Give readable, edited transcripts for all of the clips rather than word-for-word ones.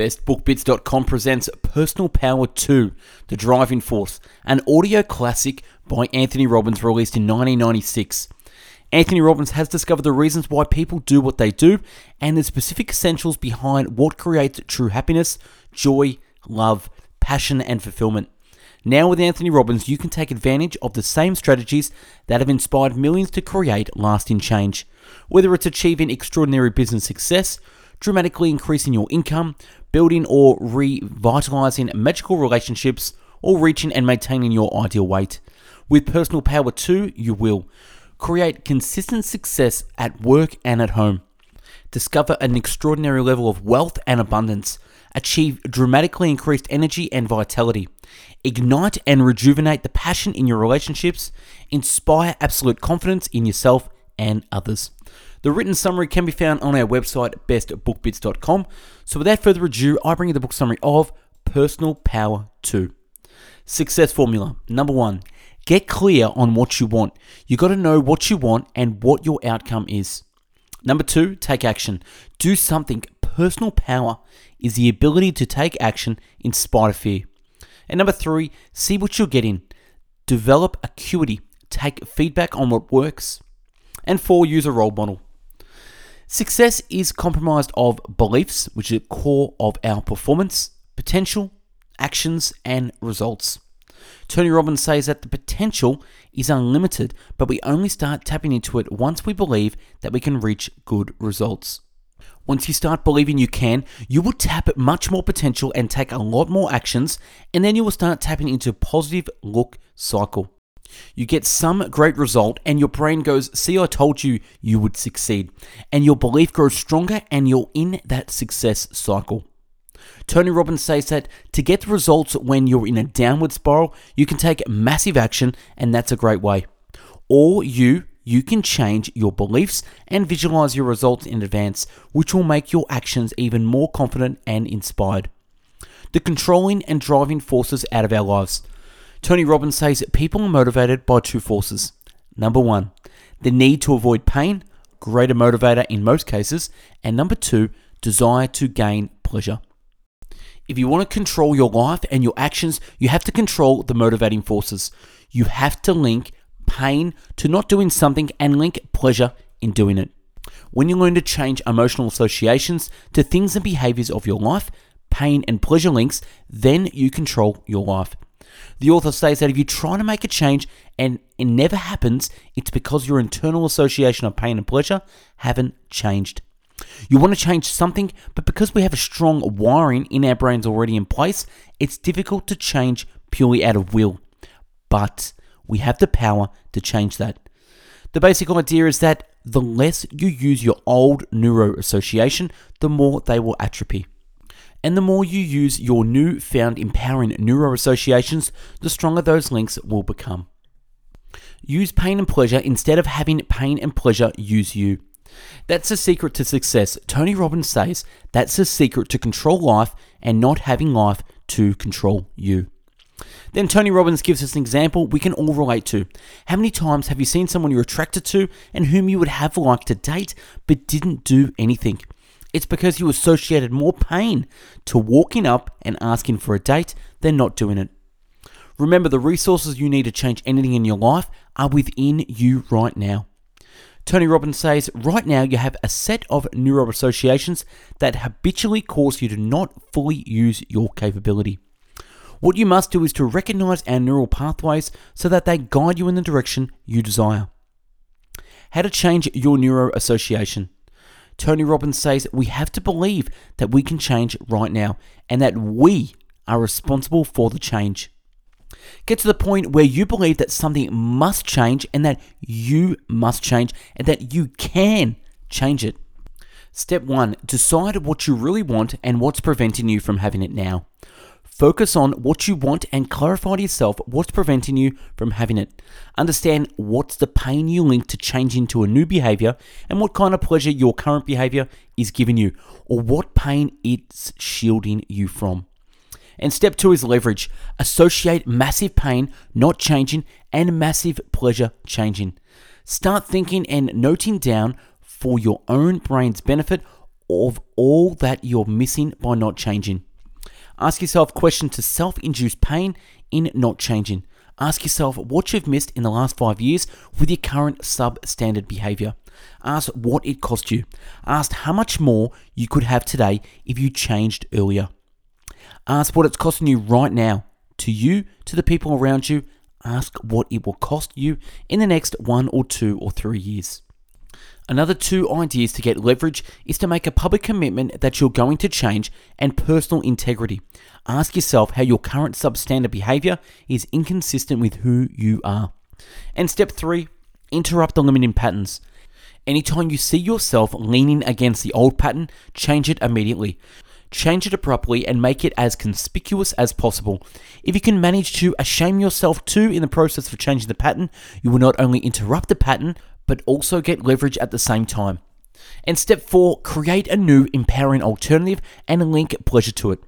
BestBookBits.com presents Personal Power II, The Driving Force, an audio classic by Anthony Robbins released in 1996. Anthony Robbins has discovered the reasons why people do what they do and the specific essentials behind what creates true happiness, joy, love, passion, and fulfillment. Now with Anthony Robbins, you can take advantage of the same strategies that have inspired millions to create lasting change. Whether it's achieving extraordinary business success, dramatically increasing your income, building or revitalizing magical relationships, or reaching and maintaining your ideal weight. With Personal Power 2, you will create consistent success at work and at home, discover an extraordinary level of wealth and abundance, achieve dramatically increased energy and vitality, ignite and rejuvenate the passion in your relationships, inspire absolute confidence in yourself and others. The written summary can be found on our website, bestbookbits.com. So without further ado, I bring you the book summary of Personal Power 2. Success formula. Number 1, get clear on what you want. You got to know what you want and what your outcome is. Number 2, take action. Do something. Personal power is the ability to take action in spite of fear. And number 3, see what you're getting. Develop acuity. Take feedback on what works. And 4, use a role model. Success is comprised of beliefs, which are the core of our performance, potential, actions, and results. Tony Robbins says that the potential is unlimited, but we only start tapping into it once we believe that we can reach good results. Once you start believing you can, you will tap at much more potential and take a lot more actions, and then you will start tapping into a positive look cycle. You get some great result and your brain goes, see, I told you you would succeed. And your belief grows stronger and you're in that success cycle. Tony Robbins says that to get the results when you're in a downward spiral, you can take massive action, and that's a great way. Or you can change your beliefs and visualize your results in advance, which will make your actions even more confident and inspired. The controlling and driving forces out of our lives. Tony Robbins says people are motivated by 2 forces. Number 1, the need to avoid pain, greater motivator in most cases, and number 2, desire to gain pleasure. If you want to control your life and your actions, you have to control the motivating forces. You have to link pain to not doing something and link pleasure in doing it. When you learn to change emotional associations to things and behaviors of your life, pain and pleasure links, then you control your life. The author states that if you try to make a change and it never happens, it's because your internal association of pain and pleasure haven't changed. You want to change something, but because we have a strong wiring in our brains already in place, it's difficult to change purely out of will. But we have the power to change that. The basic idea is that the less you use your old neuro association, the more they will atrophy. And the more you use your newfound empowering neuro associations, the stronger those links will become. Use pain and pleasure instead of having pain and pleasure use you. That's the secret to success. Tony Robbins says that's the secret to control life and not having life to control you. Then Tony Robbins gives us an example we can all relate to. How many times have you seen someone you're attracted to and whom you would have liked to date but didn't do anything? It's because you associated more pain to walking up and asking for a date than not doing it. Remember, the resources you need to change anything in your life are within you right now. Tony Robbins says, right now you have a set of neuro associations that habitually cause you to not fully use your capability. What you must do is to recognize our neural pathways so that they guide you in the direction you desire. How to change your neuro association. Tony Robbins says we have to believe that we can change right now and that we are responsible for the change. Get to the point where you believe that something must change and that you must change and that you can change it. Step 1, decide what you really want and what's preventing you from having it now. Focus on what you want and clarify to yourself what's preventing you from having it. Understand what's the pain you link to changing to a new behavior and what kind of pleasure your current behavior is giving you or what pain it's shielding you from. And step 2 is leverage. Associate massive pain not changing and massive pleasure changing. Start thinking and noting down for your own brain's benefit of all that you're missing by not changing. Ask yourself questions to self-induced pain in not changing. Ask yourself what you've missed in the last 5 years with your current substandard behavior. Ask what it cost you. Ask how much more you could have today if you changed earlier. Ask what it's costing you right now, to you, to the people around you. Ask what it will cost you in the next 1 or 2 or 3 years. Another 2 ideas to get leverage is to make a public commitment that you're going to change, and personal integrity. Ask yourself how your current substandard behavior is inconsistent with who you are. And step 3, interrupt the limiting patterns. Anytime you see yourself leaning against the old pattern, change it immediately. Change it abruptly and make it as conspicuous as possible. If you can manage to shame yourself too in the process of changing the pattern, you will not only interrupt the pattern, but also get leverage at the same time. And step 4, create a new empowering alternative and link pleasure to it.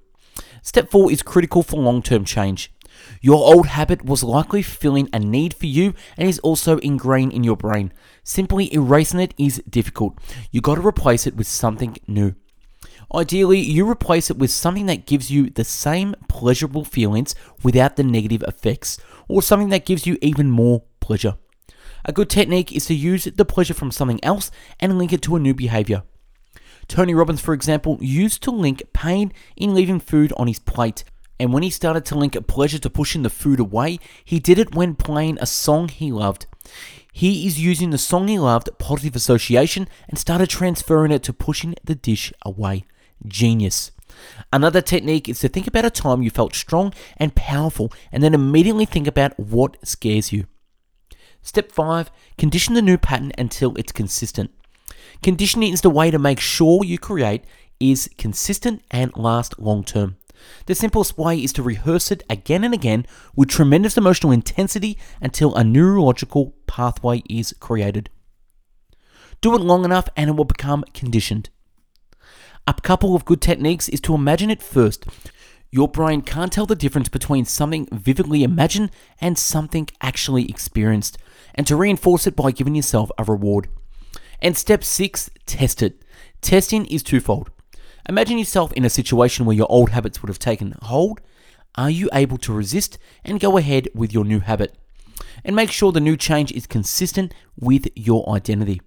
Step 4 is critical for long-term change. Your old habit was likely filling a need for you and is also ingrained in your brain. Simply erasing it is difficult. You got to replace it with something new. Ideally, you replace it with something that gives you the same pleasurable feelings without the negative effects, or something that gives you even more pleasure. A good technique is to use the pleasure from something else and link it to a new behavior. Tony Robbins, for example, used to link pain in leaving food on his plate, and when he started to link pleasure to pushing the food away, he did it when playing a song he loved. He is using the song he loved, positive association, and started transferring it to pushing the dish away. Genius. Another technique is to think about a time you felt strong and powerful, and then immediately think about what scares you. Step 5, condition the new pattern until it's consistent. Conditioning is the way to make sure you create is consistent and last long term. The simplest way is to rehearse it again and again with tremendous emotional intensity until a neurological pathway is created. Do it long enough and it will become conditioned. A couple of good techniques is to imagine it first. Your brain can't tell the difference between something vividly imagined and something actually experienced, and to reinforce it by giving yourself a reward. And step 6, test it. Testing is twofold. Imagine yourself in a situation where your old habits would have taken hold. Are you able to resist and go ahead with your new habit? And make sure the new change is consistent with your identity.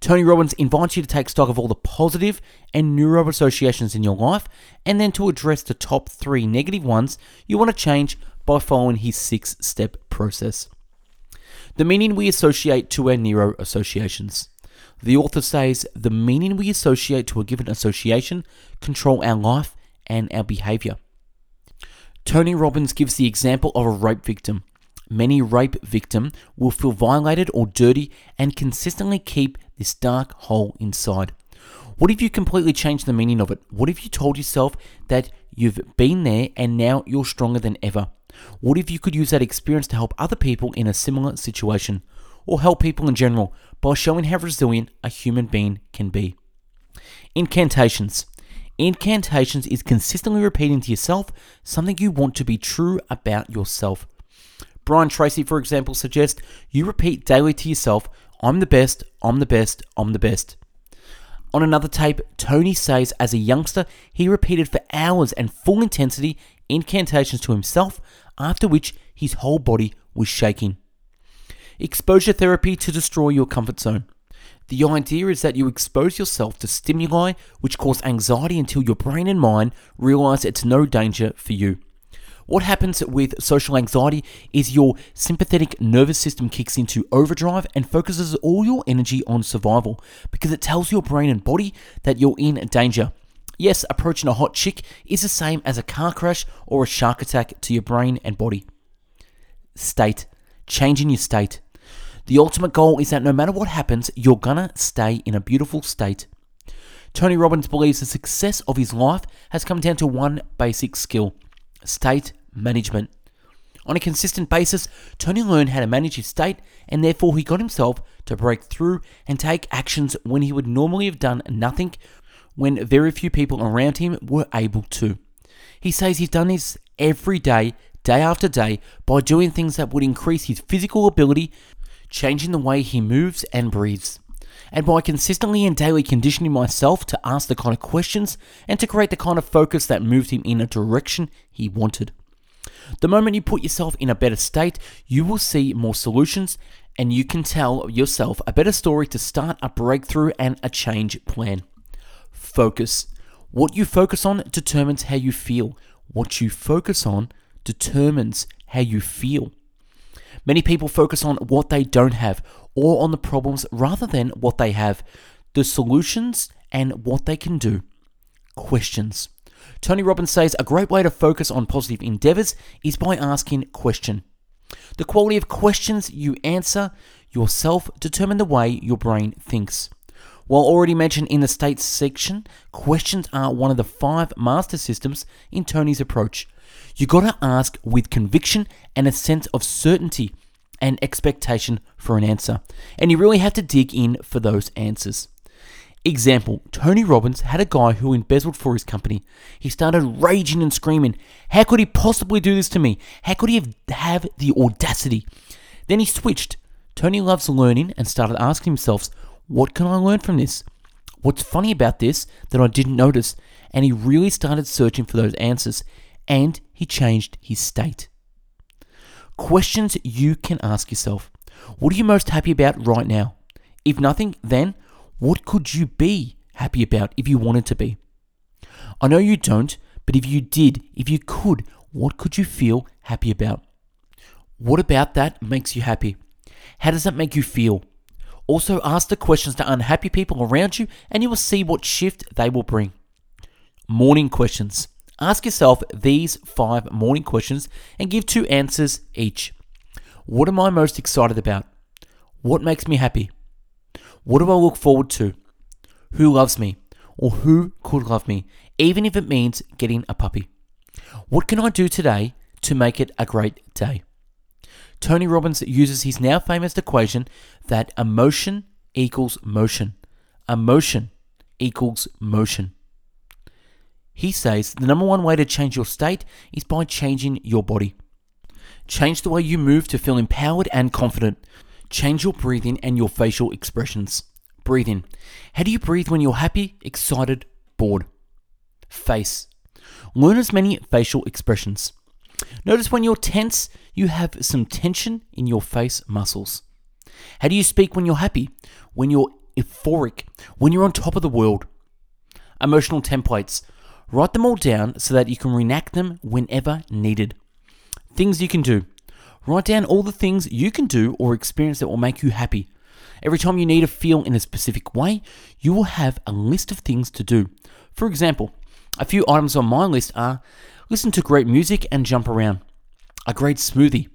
Tony Robbins invites you to take stock of all the positive and neuro associations in your life, and then to address the top 3 negative ones you want to change by following his 6-step process. The meaning we associate to our neuro associations. The author says, the meaning we associate to a given association control our life and our behavior. Tony Robbins gives the example of a rape victim. Many rape victims will feel violated or dirty and consistently keep this dark hole inside. What if you completely changed the meaning of it? What if you told yourself that you've been there and now you're stronger than ever? What if you could use that experience to help other people in a similar situation, or help people in general, by showing how resilient a human being can be? Incantations. Incantations is consistently repeating to yourself something you want to be true about yourself. Brian Tracy, for example, suggests you repeat daily to yourself, I'm the best, I'm the best, I'm the best. On another tape, Tony says as a youngster, he repeated for hours and full intensity incantations to himself, after which his whole body was shaking. Exposure therapy to destroy your comfort zone. The idea is that you expose yourself to stimuli which cause anxiety until your brain and mind realize it's no danger for you. What happens with social anxiety is your sympathetic nervous system kicks into overdrive and focuses all your energy on survival, because it tells your brain and body that you're in danger. Yes, approaching a hot chick is the same as a car crash or a shark attack to your brain and body. State. Changing your state. The ultimate goal is that no matter what happens, you're gonna stay in a beautiful state. Tony Robbins believes the success of his life has come down to one basic skill: state management. On a consistent basis, Tony learned how to manage his state, and therefore he got himself to break through and take actions when he would normally have done nothing, when very few people around him were able to. He says he's done this every day, day after day, by doing things that would increase his physical ability, changing the way he moves and breathes. And by consistently and daily conditioning myself to ask the kind of questions and to create the kind of focus that moved him in a direction he wanted. The moment you put yourself in a better state, you will see more solutions and you can tell yourself a better story to start a breakthrough and a change plan. Focus. What you focus on determines how you feel. What you focus on determines how you feel. Many people focus on what they don't have or on the problems rather than what they have, the solutions and what they can do. Questions. Tony Robbins says a great way to focus on positive endeavors is by asking question. The quality of questions you answer yourself determine the way your brain thinks. While already mentioned in the states section, questions are one of the 5 master systems in Tony's approach. You gotta ask with conviction and a sense of certainty and expectation for an answer. And you really have to dig in for those answers. Example, Tony Robbins had a guy who embezzled for his company. He started raging and screaming, how could he possibly do this to me? How could he have the audacity? Then he switched. Tony loves learning and started asking himself, what can I learn from this? What's funny about this that I didn't notice? And he really started searching for those answers and he changed his state. Questions you can ask yourself. What are you most happy about right now? If nothing, then what could you be happy about if you wanted to be? I know you don't, but if you did, if you could, what could you feel happy about? What about that makes you happy? How does that make you feel? Also ask the questions to unhappy people around you and you will see what shift they will bring. Morning questions. Ask yourself these 5 morning questions and give 2 answers each. What am I most excited about? What makes me happy? What do I look forward to? Who loves me? Or who could love me, even if it means getting a puppy? What can I do today to make it a great day? Tony Robbins uses his now famous equation that emotion equals motion. Emotion equals motion. He says the number one way to change your state is by changing your body. Change the way you move to feel empowered and confident. Change your breathing and your facial expressions. Breathe in. How do you breathe when you're happy, excited, bored? Face. Learn as many facial expressions. Notice when you're tense, you have some tension in your face muscles. How do you speak when you're happy, when you're euphoric, when you're on top of the world? Emotional templates. Write them all down so that you can reenact them whenever needed. Things you can do. Write down all the things you can do or experience that will make you happy. Every time you need to feel in a specific way, you will have a list of things to do. For example, a few items on my list are listen to great music and jump around, a great smoothie,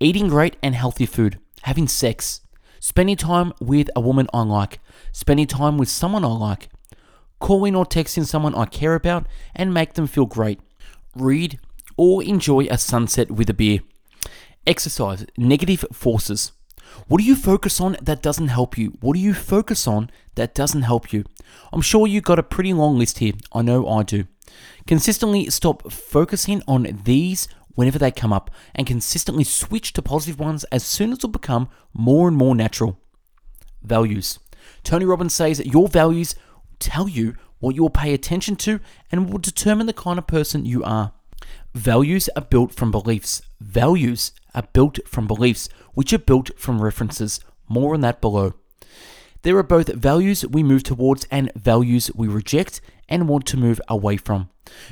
eating great and healthy food, having sex, spending time with a woman I like, spending time with someone I like, calling or texting someone I care about and make them feel great, read or enjoy a sunset with a beer. Exercise, negative forces. What do you focus on that doesn't help you? What do you focus on that doesn't help you? I'm sure you got a pretty long list here. I know I do. Consistently stop focusing on these whenever they come up and consistently switch to positive ones as soon as it'll become more and more natural. Values. Tony Robbins says that your values tell you what you will pay attention to and will determine the kind of person you are. Values are built from beliefs. Values are built from beliefs, which are built from references. More on that below. There are both values we move towards and values we reject and want to move away from.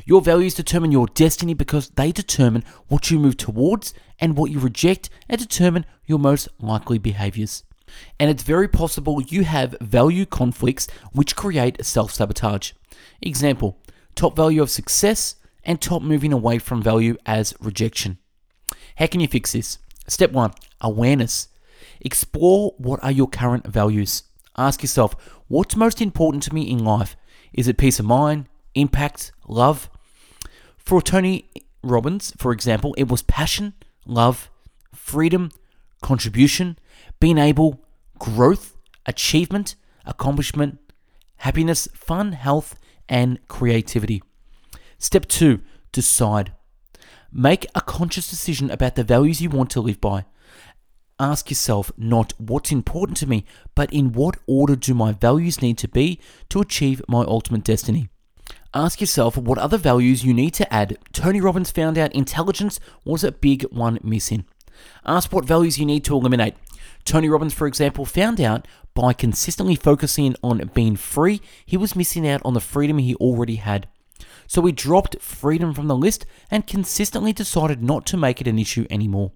Your values determine your destiny because they determine what you move towards and what you reject and determine your most likely behaviors. And it's very possible you have value conflicts which create self-sabotage. Example, top value of success and top moving away from value as rejection. How can you fix this? Step 1, awareness. Explore what are your current values. Ask yourself, what's most important to me in life? Is it peace of mind, impact, love? For Tony Robbins, for example, it was passion, love, freedom, contribution, being able, growth, achievement, accomplishment, happiness, fun, health, and creativity. Step 2, decide. Make a conscious decision about the values you want to live by. ask yourself not what's important to me, but in what order do my values need to be to achieve my ultimate destiny. Ask yourself what other values you need to add. Tony Robbins found out intelligence was a big one missing. Ask what values you need to eliminate. Tony Robbins, for example, found out by consistently focusing on being free, he was missing out on the freedom he already had. So he dropped freedom from the list and consistently decided not to make it an issue anymore.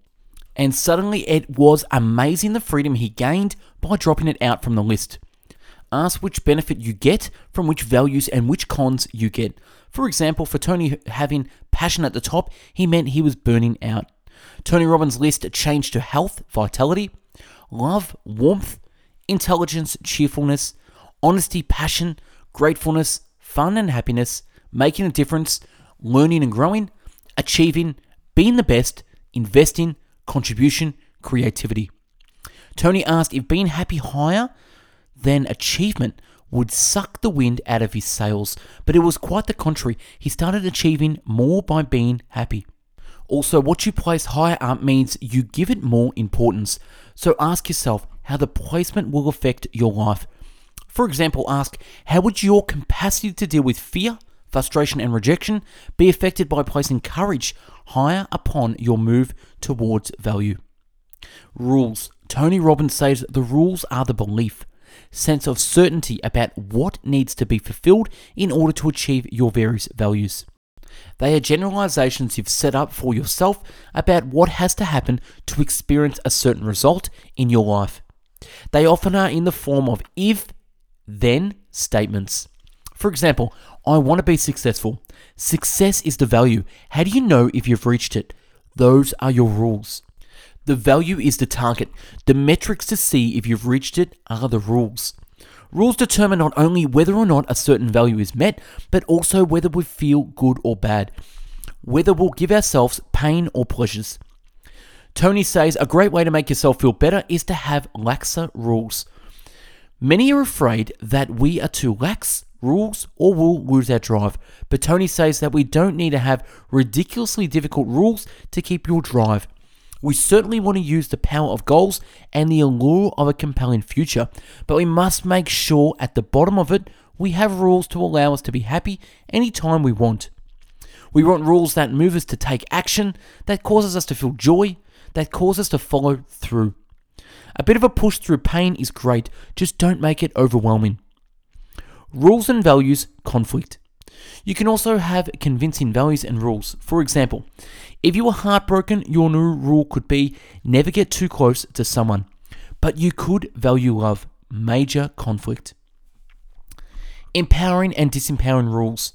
And suddenly it was amazing the freedom he gained by dropping it out from the list. Ask which benefit you get from which values and which cons you get. For example, for Tony, having passion at the top, he meant he was burning out. Tony Robbins' list changed to health, vitality, love, warmth, intelligence, cheerfulness, honesty, passion, gratefulness, fun and happiness, making a difference, learning and growing, achieving, being the best, investing, contribution, creativity. Tony asked if being happy higher than achievement would suck the wind out of his sails, but it was quite the contrary. He started achieving more by being happy. Also, what you place higher up means you give it more importance. So ask yourself how the placement will affect your life. For example, ask, how would your capacity to deal with fear, frustration and rejection be affected by placing courage higher upon your move towards value? Rules. Tony Robbins says the rules are the belief, sense of certainty about what needs to be fulfilled in order to achieve your various values. They are generalizations you've set up for yourself about what has to happen to experience a certain result in your life. They often are in the form of if-then statements. For example, I want to be successful. Success is the value. How do you know if you've reached it? Those are your rules. The value is the target. The metrics to see if you've reached it are the rules. Rules determine not only whether or not a certain value is met, but also whether we feel good or bad, whether we'll give ourselves pain or pleasures. Tony says a great way to make yourself feel better is to have laxer rules. Many are afraid that we are too lax rules or we'll lose our drive, but Tony says that we don't need to have ridiculously difficult rules to keep your drive. We certainly want to use the power of goals and the allure of a compelling future, but we must make sure at the bottom of it, we have rules to allow us to be happy anytime we want. We want rules that move us to take action, that causes us to feel joy, that cause us to follow through. A bit of a push through pain is great, just don't make it overwhelming. Rules and values conflict. You can also have convincing values and rules. For example, if you were heartbroken, your new rule could be never get too close to someone, but you could value love. Major conflict. Empowering and disempowering rules.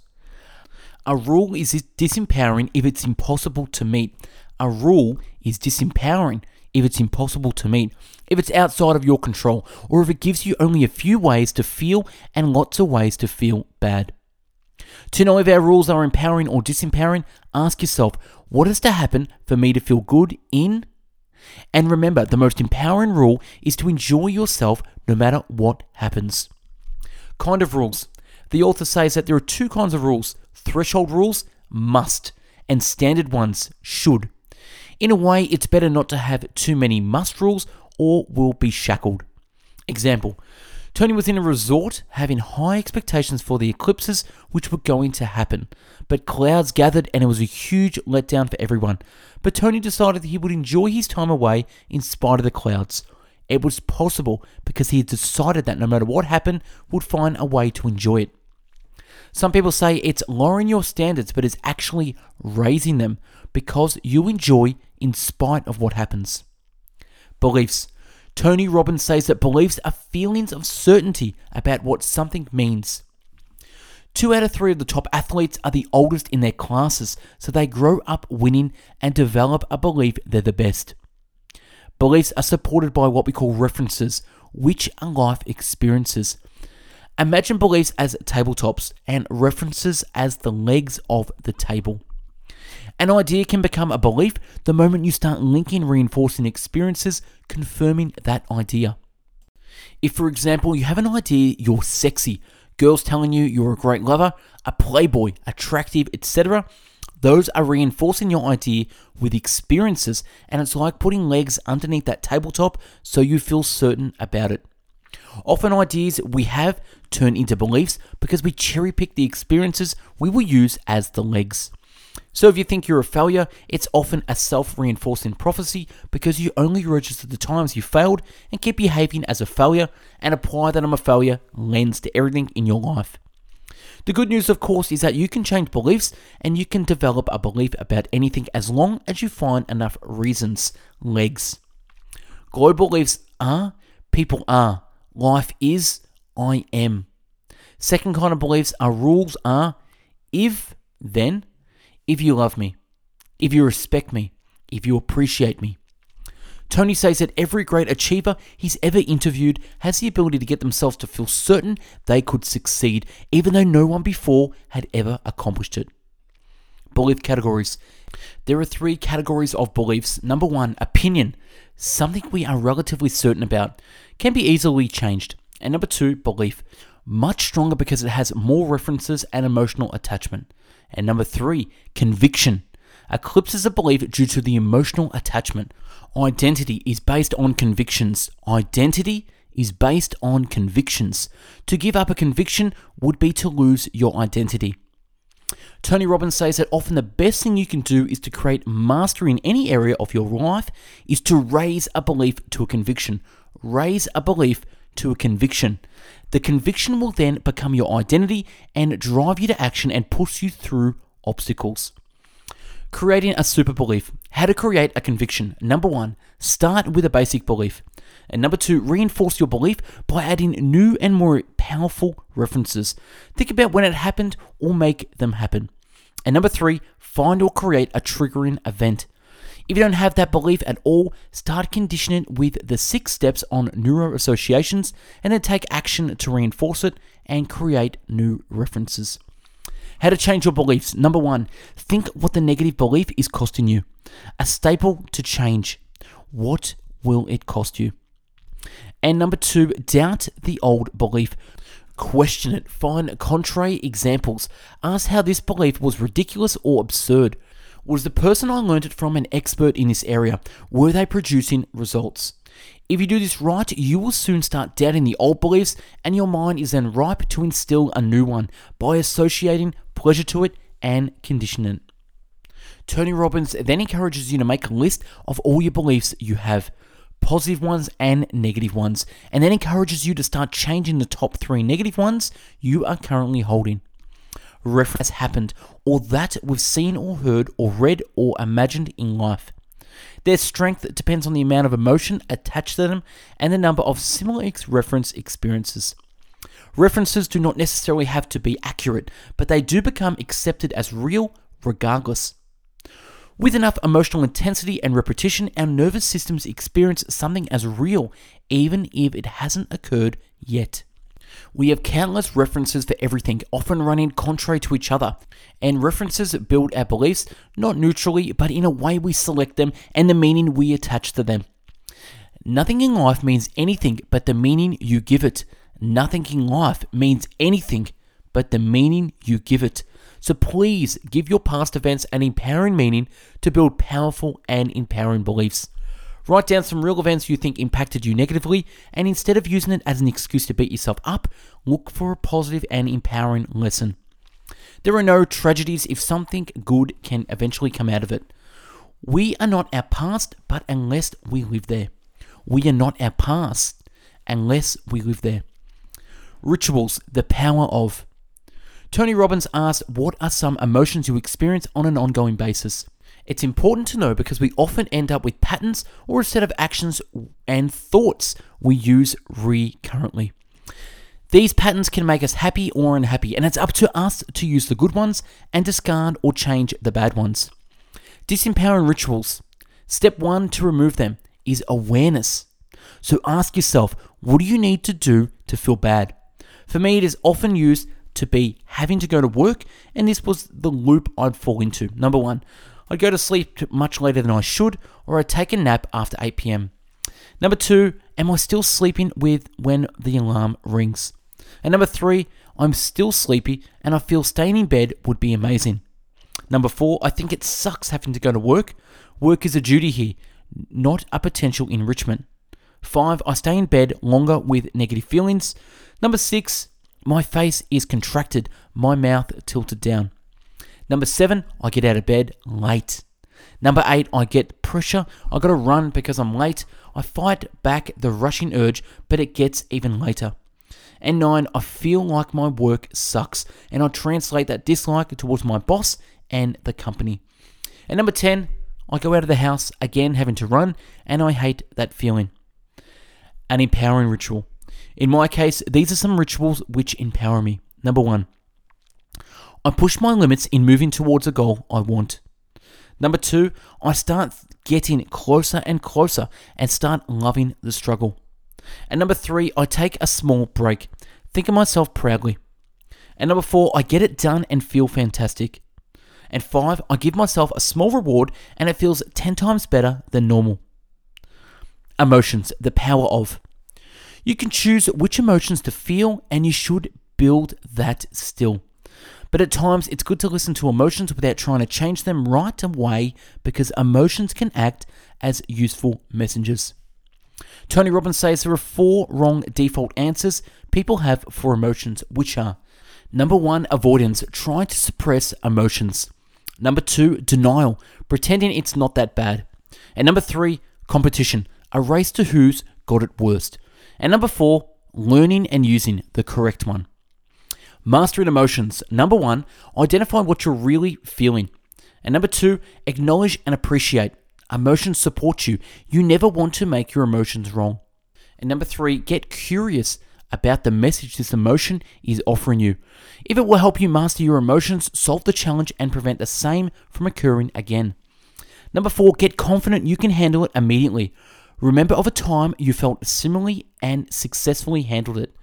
A rule is disempowering if it's impossible to meet. A rule is disempowering if it's impossible to meet, if it's outside of your control, or if it gives you only a few ways to feel and lots of ways to feel bad. To know if our rules are empowering or disempowering, ask yourself, what has to happen for me to feel good in? And remember, the most empowering rule is to enjoy yourself no matter what happens. Kind of rules. The author says that there are two kinds of rules, threshold rules, must, and standard ones, should. In a way, it's better not to have too many must rules or we'll be shackled. Example. Tony was in a resort having high expectations for the eclipses which were going to happen, but clouds gathered and it was a huge letdown for everyone. But Tony decided that he would enjoy his time away in spite of the clouds. It was possible because he had decided that no matter what happened, would find a way to enjoy it. Some people say it's lowering your standards, but it's actually raising them because you enjoy in spite of what happens. Beliefs. Tony Robbins says that beliefs are feelings of certainty about what something means. 2 out of 3 of the top athletes are the oldest in their classes, so they grow up winning and develop a belief they're the best. Beliefs are supported by what we call references, which are life experiences. Imagine beliefs as tabletops and references as the legs of the table. An idea can become a belief the moment you start linking reinforcing experiences confirming that idea. If, for example, you have an idea you're sexy, girls telling you you're a great lover, a playboy, attractive, etc., Those are reinforcing your idea with experiences, and it's like putting legs underneath that tabletop so you feel certain about it. Often ideas we have turn into beliefs because we cherry pick the experiences we will use as the legs. So if you think you're a failure, it's often a self-reinforcing prophecy because you only register the times you failed and keep behaving as a failure and apply that I'm a failure lens to everything in your life. The good news, of course, is that you can change beliefs and you can develop a belief about anything as long as you find enough reasons, legs. Global beliefs are, people are, life is, I am. Second kind of beliefs are, rules are, if, then, if you love me, if you respect me, if you appreciate me. Tony says that every great achiever he's ever interviewed has the ability to get themselves to feel certain they could succeed, even though no one before had ever accomplished it. Belief categories. There are three categories of beliefs. Number one, opinion, something we are relatively certain about, can be easily changed. And number two, belief, much stronger because it has more references and emotional attachment. And number three, conviction, eclipses a belief due to the emotional attachment. Identity is based on convictions. To give up a conviction would be to lose your identity. Tony Robbins says that often the best thing you can do is to create mastery in any area of your life is to raise a belief to a conviction. The conviction will then become your identity and drive you to action and push you through obstacles. Creating a super belief. How to create a conviction. Number one, start with a basic belief. And number two, reinforce your belief by adding new and more powerful references. Think about when it happened or make them happen. And number three, find or create a triggering event. If you don't have that belief at all, start conditioning it with the 6 steps on neuro associations and then take action to reinforce it and create new references. How to change your beliefs. Number one, think what the negative belief is costing you. A staple to change. What will it cost you? And number two, doubt the old belief. Question it. Find contrary examples. Ask how this belief was ridiculous or absurd. Was the person I learned it from an expert in this area? Were they producing results? If you do this right, you will soon start doubting the old beliefs, and your mind is then ripe to instill a new one by associating pleasure to it and conditioning it. Tony Robbins then encourages you to make a list of all your beliefs you have, positive ones and negative ones, and then encourages you to start changing the top 3 negative ones you are currently holding. Reference has happened, or that we've seen or heard or read or imagined in life. Their strength depends on the amount of emotion attached to them and the number of similar reference experiences. References do not necessarily have to be accurate, but they do become accepted as real regardless. With enough emotional intensity and repetition, our nervous systems experience something as real, even if it hasn't occurred yet. We have countless references for everything, often running contrary to each other. And references build our beliefs, not neutrally, but in a way we select them and the meaning we attach to them. Nothing in life means anything but the meaning you give it. So please give your past events an empowering meaning to build powerful and empowering beliefs. Write down some real events you think impacted you negatively, and instead of using it as an excuse to beat yourself up, look for a positive and empowering lesson. There are no tragedies if something good can eventually come out of it. We are not our past, but unless we live there. Rituals, the power of. Tony Robbins asks, what are some emotions you experience on an ongoing basis? It's important to know because we often end up with patterns or a set of actions and thoughts we use recurrently. These patterns can make us happy or unhappy, and it's up to us to use the good ones and discard or change the bad ones. Disempowering rituals. Step 1 to remove them is awareness. So ask yourself, what do you need to do to feel bad? For me, it is often used to be having to go to work, and this was the loop I'd fall into. Number 1. I'd go to sleep much later than I should, or I'd take a nap after 8 p.m. Number 2, am I still sleeping with when the alarm rings? And number 3, I'm still sleepy and I feel staying in bed would be amazing. Number 4, I think it sucks having to go to work. Work is a duty here, not a potential enrichment. 5, I stay in bed longer with negative feelings. Number 6, my face is contracted, my mouth tilted down. Number 7, I get out of bed late. Number 8, I get pressure. I gotta run because I'm late. I fight back the rushing urge, but it gets even later. And 9, I feel like my work sucks, and I translate that dislike towards my boss and the company. And number 10, I go out of the house again having to run, and I hate that feeling. An empowering ritual. In my case, these are some rituals which empower me. Number 1, I push my limits in moving towards a goal I want. Number 2, I start getting closer and closer and start loving the struggle. And number 3, I take a small break. Think of myself proudly. And number 4, I get it done and feel fantastic. And 5, I give myself a small reward and it feels 10 times better than normal. Emotions, the power of. You can choose which emotions to feel and you should build that still. But at times, it's good to listen to emotions without trying to change them right away because emotions can act as useful messengers. Tony Robbins says there are 4 wrong default answers people have for emotions, which are: number 1, avoidance, trying to suppress emotions. Number 2, denial, pretending it's not that bad. And number 3, competition, a race to who's got it worst. And number 4, learning and using the correct one. Mastering emotions. Number 1, identify what you're really feeling. And number 2, acknowledge and appreciate. Emotions support you. You never want to make your emotions wrong. And number 3, get curious about the message this emotion is offering you. If it will help you master your emotions, solve the challenge and prevent the same from occurring again. Number 4, get confident you can handle it immediately. Remember of a time you felt similarly and successfully handled it.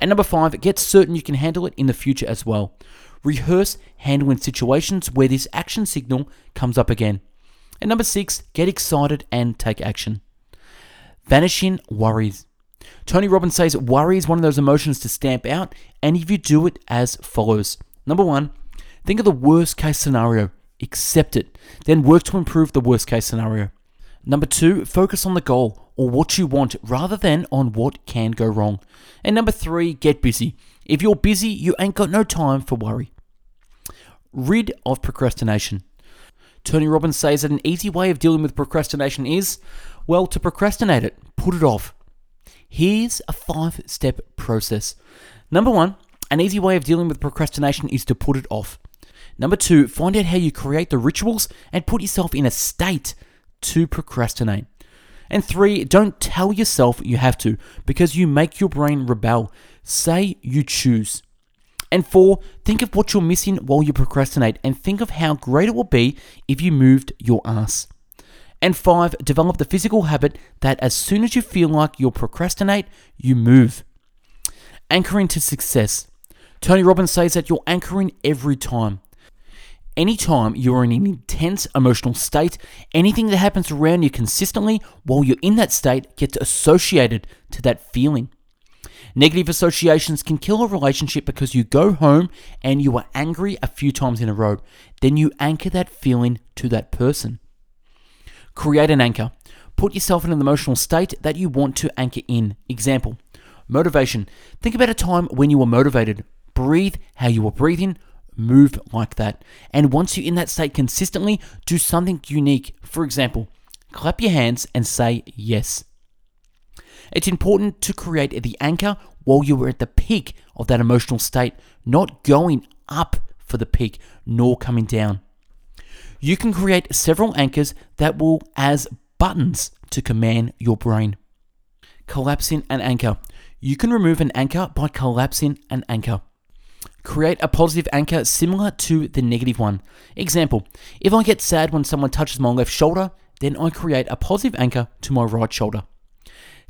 And number 5, get certain you can handle it in the future as well. Rehearse handling situations where this action signal comes up again. And number 6, get excited and take action. Vanishing worries. Tony Robbins says worry is one of those emotions to stamp out, and if you do it as follows. Number 1, think of the worst case scenario, accept it, then work to improve the worst case scenario. Number 2, focus on the goal or what you want rather than on what can go wrong. And number 3, get busy. If you're busy, you ain't got no time for worry. Rid of procrastination. Tony Robbins says that an easy way of dealing with procrastination is, well, to procrastinate it, put it off. Here's a 5-step process. Number 1, an easy way of dealing with procrastination is to put it off. Number 2, find out how you create the rituals and put yourself in a state to procrastinate. And 3, don't tell yourself you have to because you make your brain rebel. Say you choose. And 4, think of what you're missing while you procrastinate and think of how great it will be if you moved your ass. And 5, develop the physical habit that as soon as you feel like you'll procrastinate, you move. Anchoring to success. Tony Robbins says that you're anchoring every time. Anytime you're in an intense emotional state, anything that happens around you consistently while you're in that state gets associated to that feeling. Negative associations can kill a relationship because you go home and you are angry a few times in a row. Then you anchor that feeling to that person. Create an anchor. Put yourself in an emotional state that you want to anchor in. Example, motivation. Think about a time when you were motivated. Breathe how you were breathing. Move like that. And once you're in that state consistently, do something unique. For example, clap your hands and say yes. It's important to create the anchor while you are at the peak of that emotional state, not going up for the peak, nor coming down. You can create several anchors that will as buttons to command your brain. Collapsing an anchor. You can remove an anchor by collapsing an anchor. Create a positive anchor similar to the negative one. Example, if I get sad when someone touches my left shoulder, then I create a positive anchor to my right shoulder.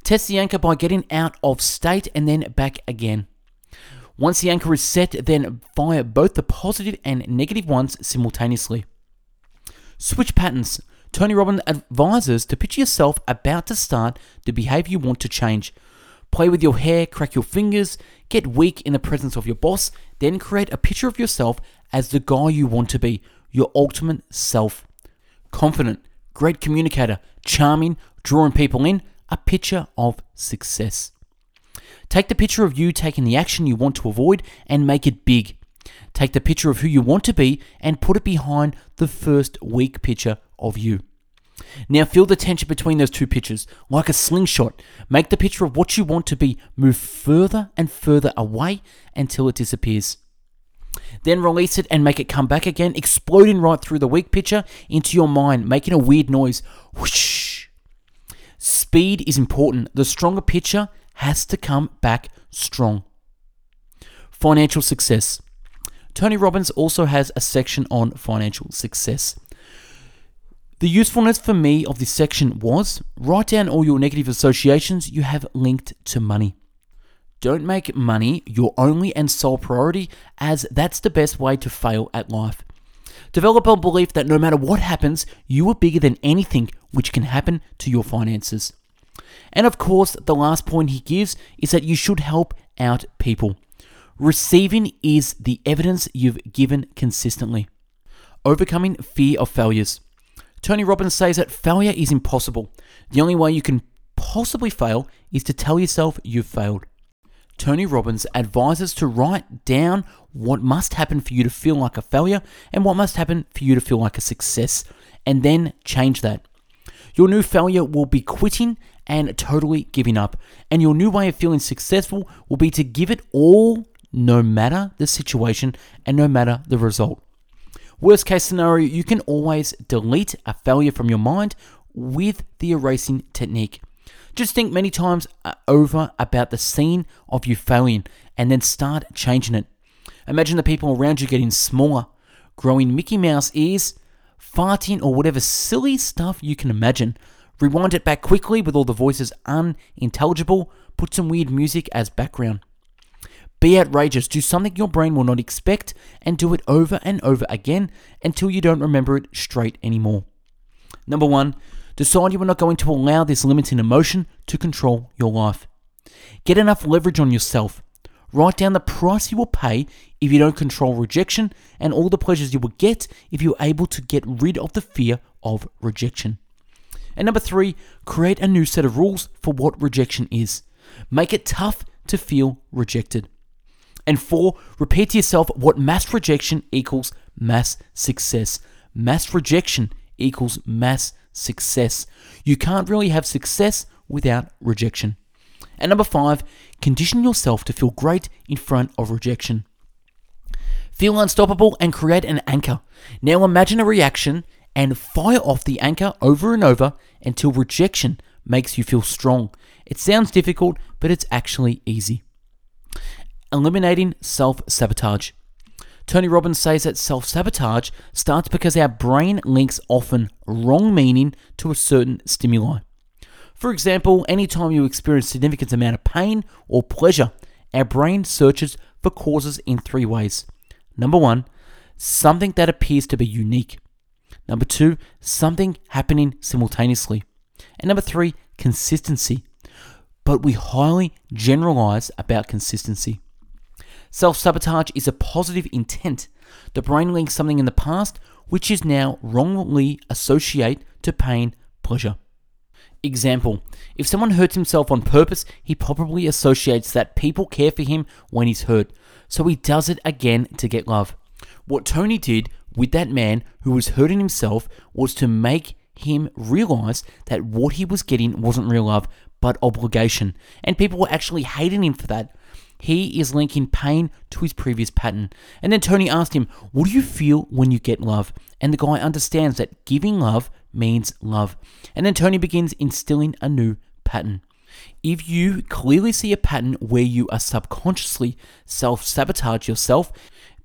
Test the anchor by getting out of state and then back again. Once the anchor is set, then fire both the positive and negative ones simultaneously. Switch patterns. Tony Robbins advises to picture yourself about to start the behavior you want to change. Play with your hair, crack your fingers, get weak in the presence of your boss, then create a picture of yourself as the guy you want to be, your ultimate self. Confident, great communicator, charming, drawing people in, a picture of success. Take the picture of you taking the action you want to avoid and make it big. Take the picture of who you want to be and put it behind the first weak picture of you. Now feel the tension between those two pictures, like a slingshot. Make the picture of what you want to be move further and further away until it disappears. Then release it and make it come back again, exploding right through the weak picture into your mind, making a weird noise. Whoosh. Speed is important. The stronger picture has to come back strong. Financial success. Tony Robbins also has a section on financial success. The usefulness for me of this section was, write down all your negative associations you have linked to money. Don't make money your only and sole priority, as that's the best way to fail at life. Develop a belief that no matter what happens, you are bigger than anything which can happen to your finances. And of course, the last point he gives is that you should help out people. Receiving is the evidence you've given consistently. Overcoming fear of failures. Tony Robbins says that failure is impossible. The only way you can possibly fail is to tell yourself you've failed. Tony Robbins advises to write down what must happen for you to feel like a failure and what must happen for you to feel like a success, and then change that. Your new failure will be quitting and totally giving up, and your new way of feeling successful will be to give it all, no matter the situation and no matter the result. Worst case scenario, you can always delete a failure from your mind with the erasing technique. Just think many times over about the scene of you failing and then start changing it. Imagine the people around you getting smaller, growing Mickey Mouse ears, farting, or whatever silly stuff you can imagine. Rewind it back quickly with all the voices unintelligible. Put some weird music as background. Be outrageous. Do something your brain will not expect and do it over and over again until you don't remember it straight anymore. Number 1, decide you are not going to allow this limiting emotion to control your life. Get enough leverage on yourself. Write down the price you will pay if you don't control rejection and all the pleasures you will get if you're able to get rid of the fear of rejection. And number 3, create a new set of rules for what rejection is. Make it tough to feel rejected. And 4, repeat to yourself what mass rejection equals mass success. Mass rejection equals mass success. You can't really have success without rejection. And number 5, condition yourself to feel great in front of rejection. Feel unstoppable and create an anchor. Now imagine a reaction and fire off the anchor over and over until rejection makes you feel strong. It sounds difficult, but it's actually easy. Eliminating self-sabotage. Tony Robbins says that self-sabotage starts because our brain links often wrong meaning to a certain stimuli. For example, anytime you experience a significant amount of pain or pleasure, our brain searches for causes in 3 ways. Number 1, something that appears to be unique. Number 2, something happening simultaneously. And number 3, consistency. But we highly generalize about consistency. Self-sabotage is a positive intent. The brain links something in the past which is now wrongly associated to pain, pleasure. Example, if someone hurts himself on purpose, he probably associates that people care for him when he's hurt. So he does it again to get love. What Tony did with that man who was hurting himself was to make him realize that what he was getting wasn't real love, but obligation. And people were actually hating him for that. He is linking pain to his previous pattern. And then Tony asked him, what do you feel when you get love? And the guy understands that giving love means love. And then Tony begins instilling a new pattern. If you clearly see a pattern where you are subconsciously self-sabotage yourself,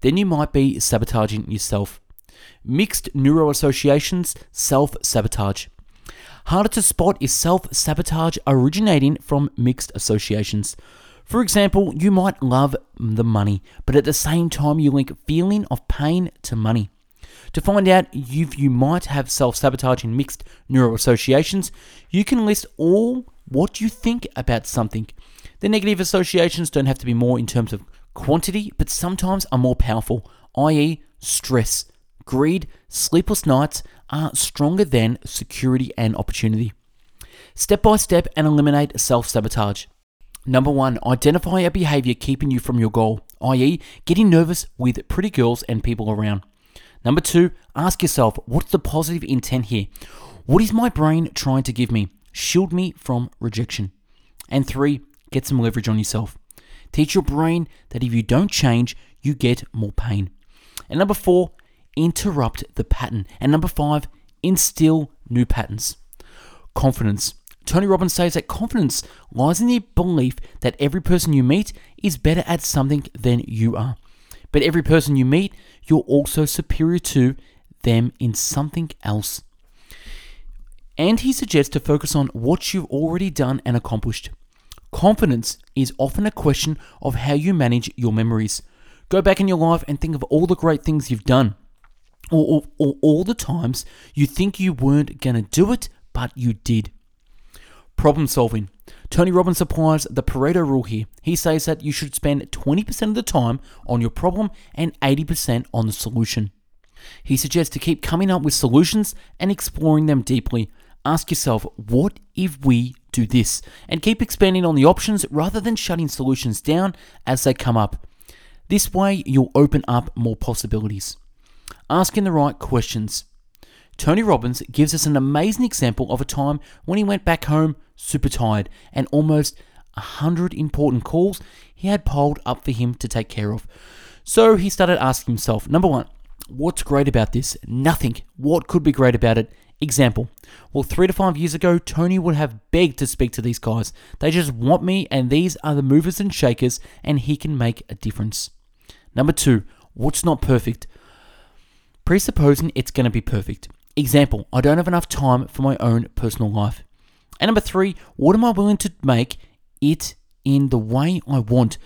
then you might be sabotaging yourself. Mixed neuroassociations, self-sabotage. Harder to spot is self-sabotage originating from mixed associations. For example, you might love the money, but at the same time you link feeling of pain to money. To find out if you might have self-sabotage in mixed neuroassociations, you can list all what you think about something. The negative associations don't have to be more in terms of quantity, but sometimes are more powerful, i.e. stress, Greed, sleepless nights are stronger than security and opportunity. Step by step and eliminate self-sabotage. Number 1, identify a behavior keeping you from your goal, i.e. getting nervous with pretty girls and people around. Number 2, ask yourself, what's the positive intent here? What is my brain trying to give me? Shield me from rejection. And 3, get some leverage on yourself. Teach your brain that if you don't change, you get more pain. And number 4, interrupt the pattern. And number 5, instill new patterns. Confidence. Tony Robbins says that confidence lies in the belief that every person you meet is better at something than you are. But every person you meet, you're also superior to them in something else. And he suggests to focus on what you've already done and accomplished. Confidence is often a question of how you manage your memories. Go back in your life and think of all the great things you've done, or all the times you think you weren't going to do it, but you did. Problem solving. Tony Robbins applies the Pareto rule here. He says that you should spend 20% of the time on your problem and 80% on the solution. He suggests to keep coming up with solutions and exploring them deeply. Ask yourself, what if we do this? And keep expanding on the options rather than shutting solutions down as they come up. This way, you'll open up more possibilities. Asking the right questions. Tony Robbins gives us an amazing example of a time when he went back home super tired and almost 100 important calls he had piled up for him to take care of. So he started asking himself, number 1, what's great about this? Nothing. What could be great about it? Example. Well, 3 to 5 years ago, Tony would have begged to speak to these guys. They just want me, and these are the movers and shakers, and he can make a difference. Number 2, what's not perfect? Presupposing it's going to be perfect. Example, I don't have enough time for my own personal life. And number 3, what am I willing to make it in the way I want?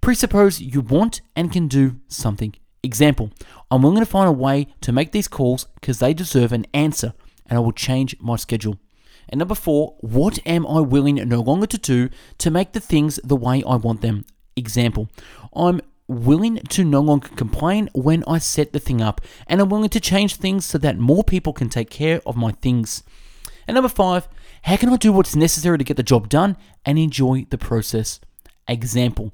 Presuppose you want and can do something. Example, I'm willing to find a way to make these calls because they deserve an answer, and I will change my schedule. And number 4, what am I willing no longer to do to make the things the way I want them? Example, I'm willing to no longer complain when I set the thing up, and I'm willing to change things so that more people can take care of my things. And number 5, how can I do what's necessary to get the job done and enjoy the process? Example,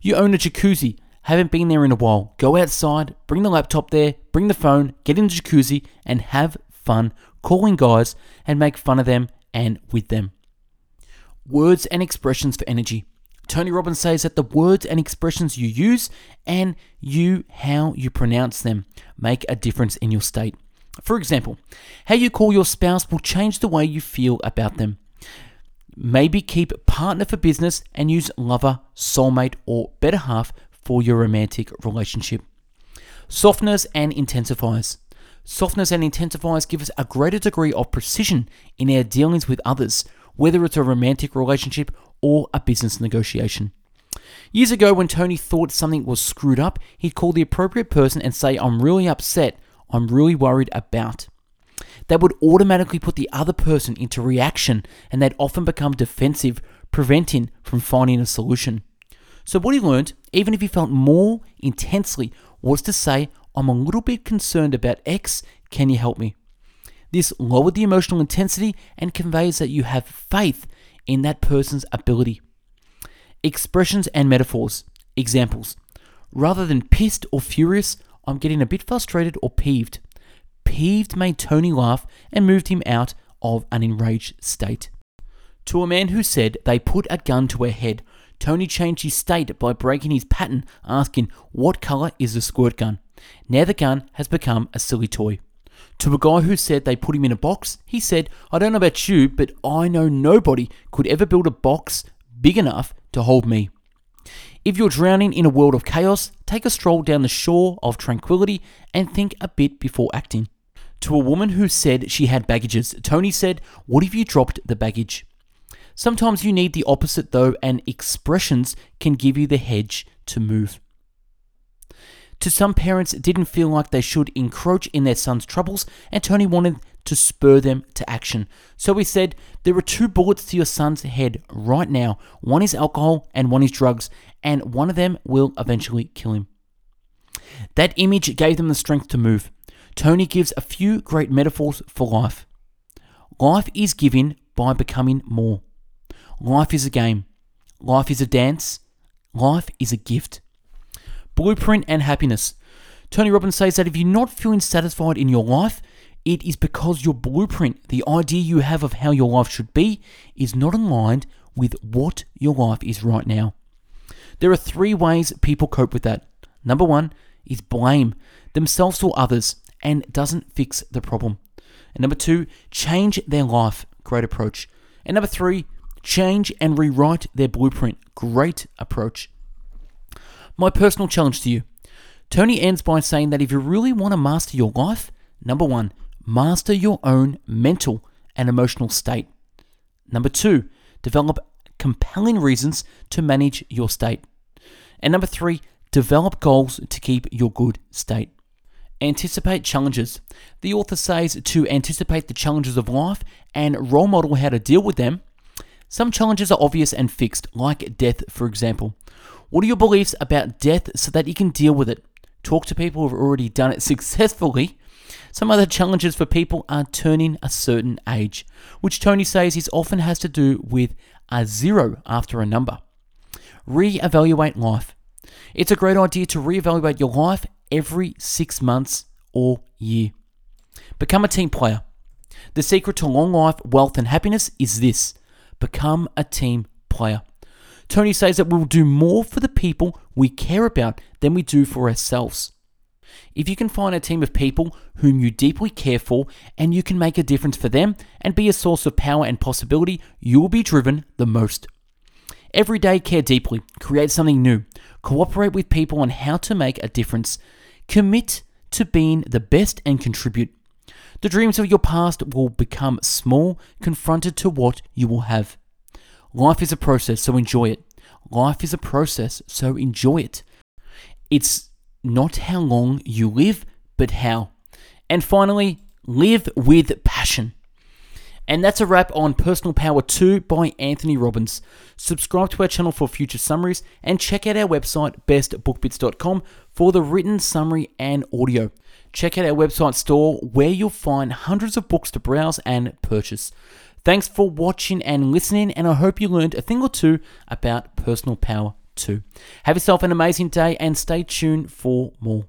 you own a jacuzzi. Haven't been there in a while. Go outside, bring the laptop there, bring the phone, get in the jacuzzi and have fun calling guys and make fun of them and with them. Words and expressions for energy. Tony Robbins says that the words and expressions you use and how you pronounce them make a difference in your state. For example, how you call your spouse will change the way you feel about them. Maybe keep partner for business and use lover, soulmate or better half for your romantic relationship. Softeners and intensifiers. Softeners and intensifiers give us a greater degree of precision in our dealings with others, whether it's a romantic relationship or a business negotiation. Years ago, when Tony thought something was screwed up, he'd call the appropriate person and say, I'm really upset, I'm really worried about. That would automatically put the other person into reaction, and they'd often become defensive, preventing from finding a solution. So what he learned, even if he felt more intensely, was to say, I'm a little bit concerned about X, can you help me? This lowered the emotional intensity and conveys that you have faith in that person's ability. Expressions and metaphors. Examples. Rather than pissed or furious, I'm getting a bit frustrated or peeved. Peeved made Tony laugh and moved him out of an enraged state. To a man who said they put a gun to her head, Tony changed his state by breaking his pattern, asking, what color is the squirt gun? Now the gun has become a silly toy. To a guy who said they put him in a box, he said, I don't know about you, but I know nobody could ever build a box big enough to hold me. If you're drowning in a world of chaos, take a stroll down the shore of tranquility and think a bit before acting. To a woman who said she had baggages, Tony said, what if you dropped the baggage? Sometimes you need the opposite though, and expressions can give you the hedge to move. To some parents, it didn't feel like they should encroach in their son's troubles, and Tony wanted to spur them to action. So he said, there are 2 bullets to your son's head right now. One is alcohol and one is drugs, and one of them will eventually kill him. That image gave them the strength to move. Tony gives a few great metaphors for life. Life is given by becoming more. Life is a game. Life is a dance. Life is a gift. Blueprint and happiness. Tony Robbins says that if you're not feeling satisfied in your life, it is because your blueprint, the idea you have of how your life should be, is not aligned with what your life is right now. There are three ways people cope with that. Number one is blame themselves or others, and doesn't fix the problem. And number two, change their life. Great approach. And number three, change and rewrite their blueprint. Great approach. My personal challenge to you. Tony ends by saying that if you really want to master your life, number one, master your own mental and emotional state. Number two, develop compelling reasons to manage your state. And number three, develop goals to keep your good state. Anticipate challenges. The author says to anticipate the challenges of life and role model how to deal with them. Some challenges are obvious and fixed, like death, for example. What are your beliefs about death so that you can deal with it? Talk to people who have already done it successfully. Some other challenges for people are turning a certain age, which Tony says is often has to do with a zero after a number. Reevaluate life. It's a great idea to reevaluate your life every 6 months or year. Become a team player. The secret to long life, wealth, and happiness is this: become a team player. Tony says that we will do more for the people we care about than we do for ourselves. If you can find a team of people whom you deeply care for and you can make a difference for them and be a source of power and possibility, you will be driven the most. Every day, care deeply. Create something new. Cooperate with people on how to make a difference. Commit to being the best and contribute. The dreams of your past will become small, confronted to what you will have. Life is a process, so enjoy it. Life is a process, so enjoy it. It's not how long you live, but how. And finally, live with passion. And that's a wrap on Personal Power 2 by Anthony Robbins. Subscribe to our channel for future summaries and check out our website, bestbookbits.com, for the written summary and audio. Check out our website store where you'll find hundreds of books to browse and purchase. Thanks for watching and listening, and I hope you learned a thing or two about Personal Power 2. Have yourself an amazing day and stay tuned for more.